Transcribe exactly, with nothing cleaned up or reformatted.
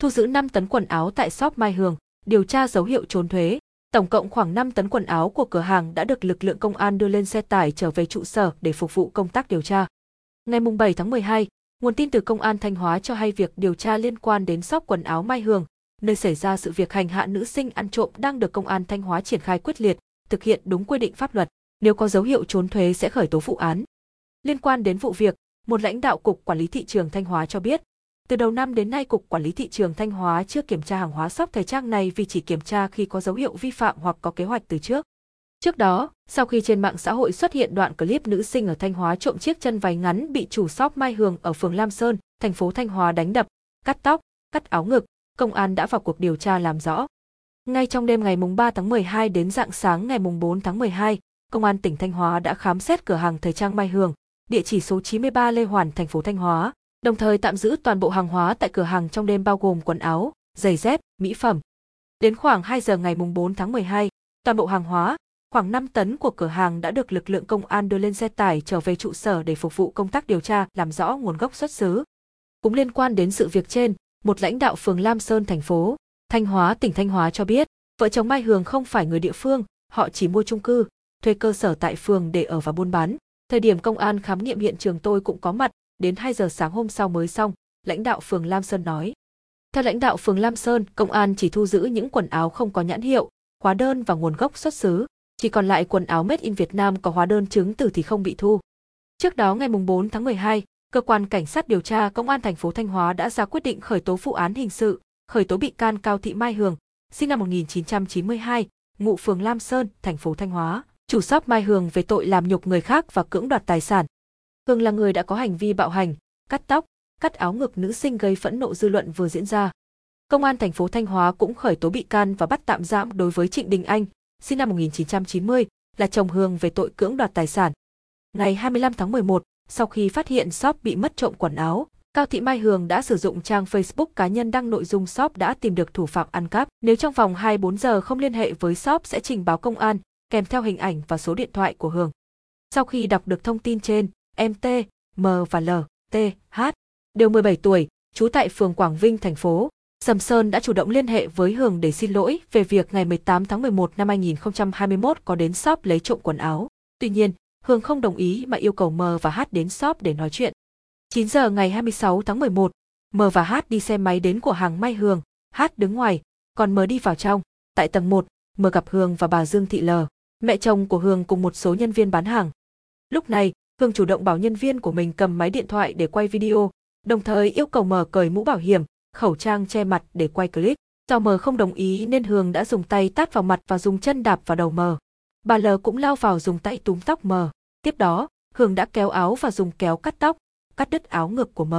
thu giữ năm tấn quần áo tại shop Mai Hương, điều tra dấu hiệu trốn thuế. Tổng cộng khoảng năm tấn quần áo của cửa hàng đã được lực lượng công an đưa lên xe tải trở về trụ sở để phục vụ công tác điều tra. Ngày bảy tháng mười hai, nguồn tin từ công an Thanh Hóa cho hay việc điều tra liên quan đến shop quần áo Mai Hương, nơi xảy ra sự việc hành hạ nữ sinh ăn trộm đang được công an Thanh Hóa triển khai quyết liệt, thực hiện đúng quy định pháp luật. Nếu có dấu hiệu trốn thuế sẽ khởi tố vụ án. Liên quan đến vụ việc, một lãnh đạo Cục Quản lý Thị trường Thanh Hóa cho biết, từ đầu năm đến nay Cục Quản lý Thị trường Thanh Hóa chưa kiểm tra hàng hóa shop thời trang này vì chỉ kiểm tra khi có dấu hiệu vi phạm hoặc có kế hoạch từ trước. Trước đó, sau khi trên mạng xã hội xuất hiện đoạn clip nữ sinh ở Thanh Hóa trộm chiếc chân váy ngắn bị chủ shop Mai Hương ở phường Lam Sơn, thành phố Thanh Hóa đánh đập, cắt tóc, cắt áo ngực, công an đã vào cuộc điều tra làm rõ. Ngay trong đêm ngày ba tháng mười hai đến rạng sáng ngày bốn tháng mười hai, Công an tỉnh Thanh Hóa đã khám xét cửa hàng thời trang Mai Hương, địa chỉ số chín mươi ba Lê Hoàn, thành phố Thanh Hóa, đồng thời tạm giữ toàn bộ hàng hóa tại cửa hàng trong đêm bao gồm quần áo, giày dép, mỹ phẩm. Đến khoảng hai giờ ngày bốn tháng mười hai, toàn bộ hàng hóa, khoảng năm tấn của cửa hàng đã được lực lượng công an đưa lên xe tải trở về trụ sở để phục vụ công tác điều tra làm rõ nguồn gốc xuất xứ. Cũng liên quan đến sự việc trên, một lãnh đạo phường Lam Sơn, thành phố Thanh Hóa, tỉnh Thanh Hóa cho biết, vợ chồng Mai Hương không phải người địa phương, họ chỉ mua chung cư, thuê cơ sở tại phường để ở và buôn bán. Thời điểm công an khám nghiệm hiện trường tôi cũng có mặt, đến hai giờ sáng hôm sau mới xong, lãnh đạo phường Lam Sơn nói. Theo lãnh đạo phường Lam Sơn, công an chỉ thu giữ những quần áo không có nhãn hiệu, hóa đơn và nguồn gốc xuất xứ, chỉ còn lại quần áo Made in Việt Nam có hóa đơn chứng từ thì không bị thu. Trước đó ngày bốn tháng mười hai, cơ quan cảnh sát điều tra công an thành phố Thanh Hóa đã ra quyết định khởi tố vụ án hình sự, khởi tố bị can Cao Thị Mai Hương, sinh năm một nghìn chín trăm chín mươi hai, ngụ phường Lam Sơn, thành phố Thanh Hóa, chủ shop Mai Hương về tội làm nhục người khác và cưỡng đoạt tài sản. Hương là người đã có hành vi bạo hành, cắt tóc, cắt áo ngực nữ sinh gây phẫn nộ dư luận vừa diễn ra. Công an thành phố Thanh Hóa cũng khởi tố bị can và bắt tạm giam đối với Trịnh Đình Anh, sinh năm một nghìn chín trăm chín mươi, là chồng Hương về tội cưỡng đoạt tài sản. Ngày hai mươi lăm tháng mười một, sau khi phát hiện shop bị mất trộm quần áo, Cao Thị Mai Hương đã sử dụng trang Facebook cá nhân đăng nội dung shop đã tìm được thủ phạm ăn cắp. Nếu trong vòng hai mươi bốn giờ không liên hệ với shop sẽ trình báo công an, kèm theo hình ảnh và số điện thoại của Hương. Sau khi đọc được thông tin trên, em T, M và L, T, H, đều mười bảy tuổi, trú tại phường Quảng Vinh, thành phố Sầm Sơn đã chủ động liên hệ với Hương để xin lỗi về việc ngày mười tám tháng mười một năm hai nghìn không trăm hai mươi mốt có đến shop lấy trộm quần áo. Tuy nhiên, Hương không đồng ý mà yêu cầu M và H đến shop để nói chuyện. chín giờ ngày hai mươi sáu tháng mười một, M và H đi xe máy đến cửa hàng Mai Hương, H đứng ngoài, còn M đi vào trong. Tại tầng một, M gặp Hương và bà Dương Thị L, mẹ chồng của Hương cùng một số nhân viên bán hàng. Lúc này, Hương chủ động bảo nhân viên của mình cầm máy điện thoại để quay video, đồng thời yêu cầu M cởi mũ bảo hiểm, khẩu trang che mặt để quay clip. Do M không đồng ý nên Hương đã dùng tay tát vào mặt và dùng chân đạp vào đầu M. Bà L cũng lao vào dùng tay túm tóc M. Tiếp đó, Hương đã kéo áo và dùng kéo cắt tóc, cắt đứt áo ngực của M.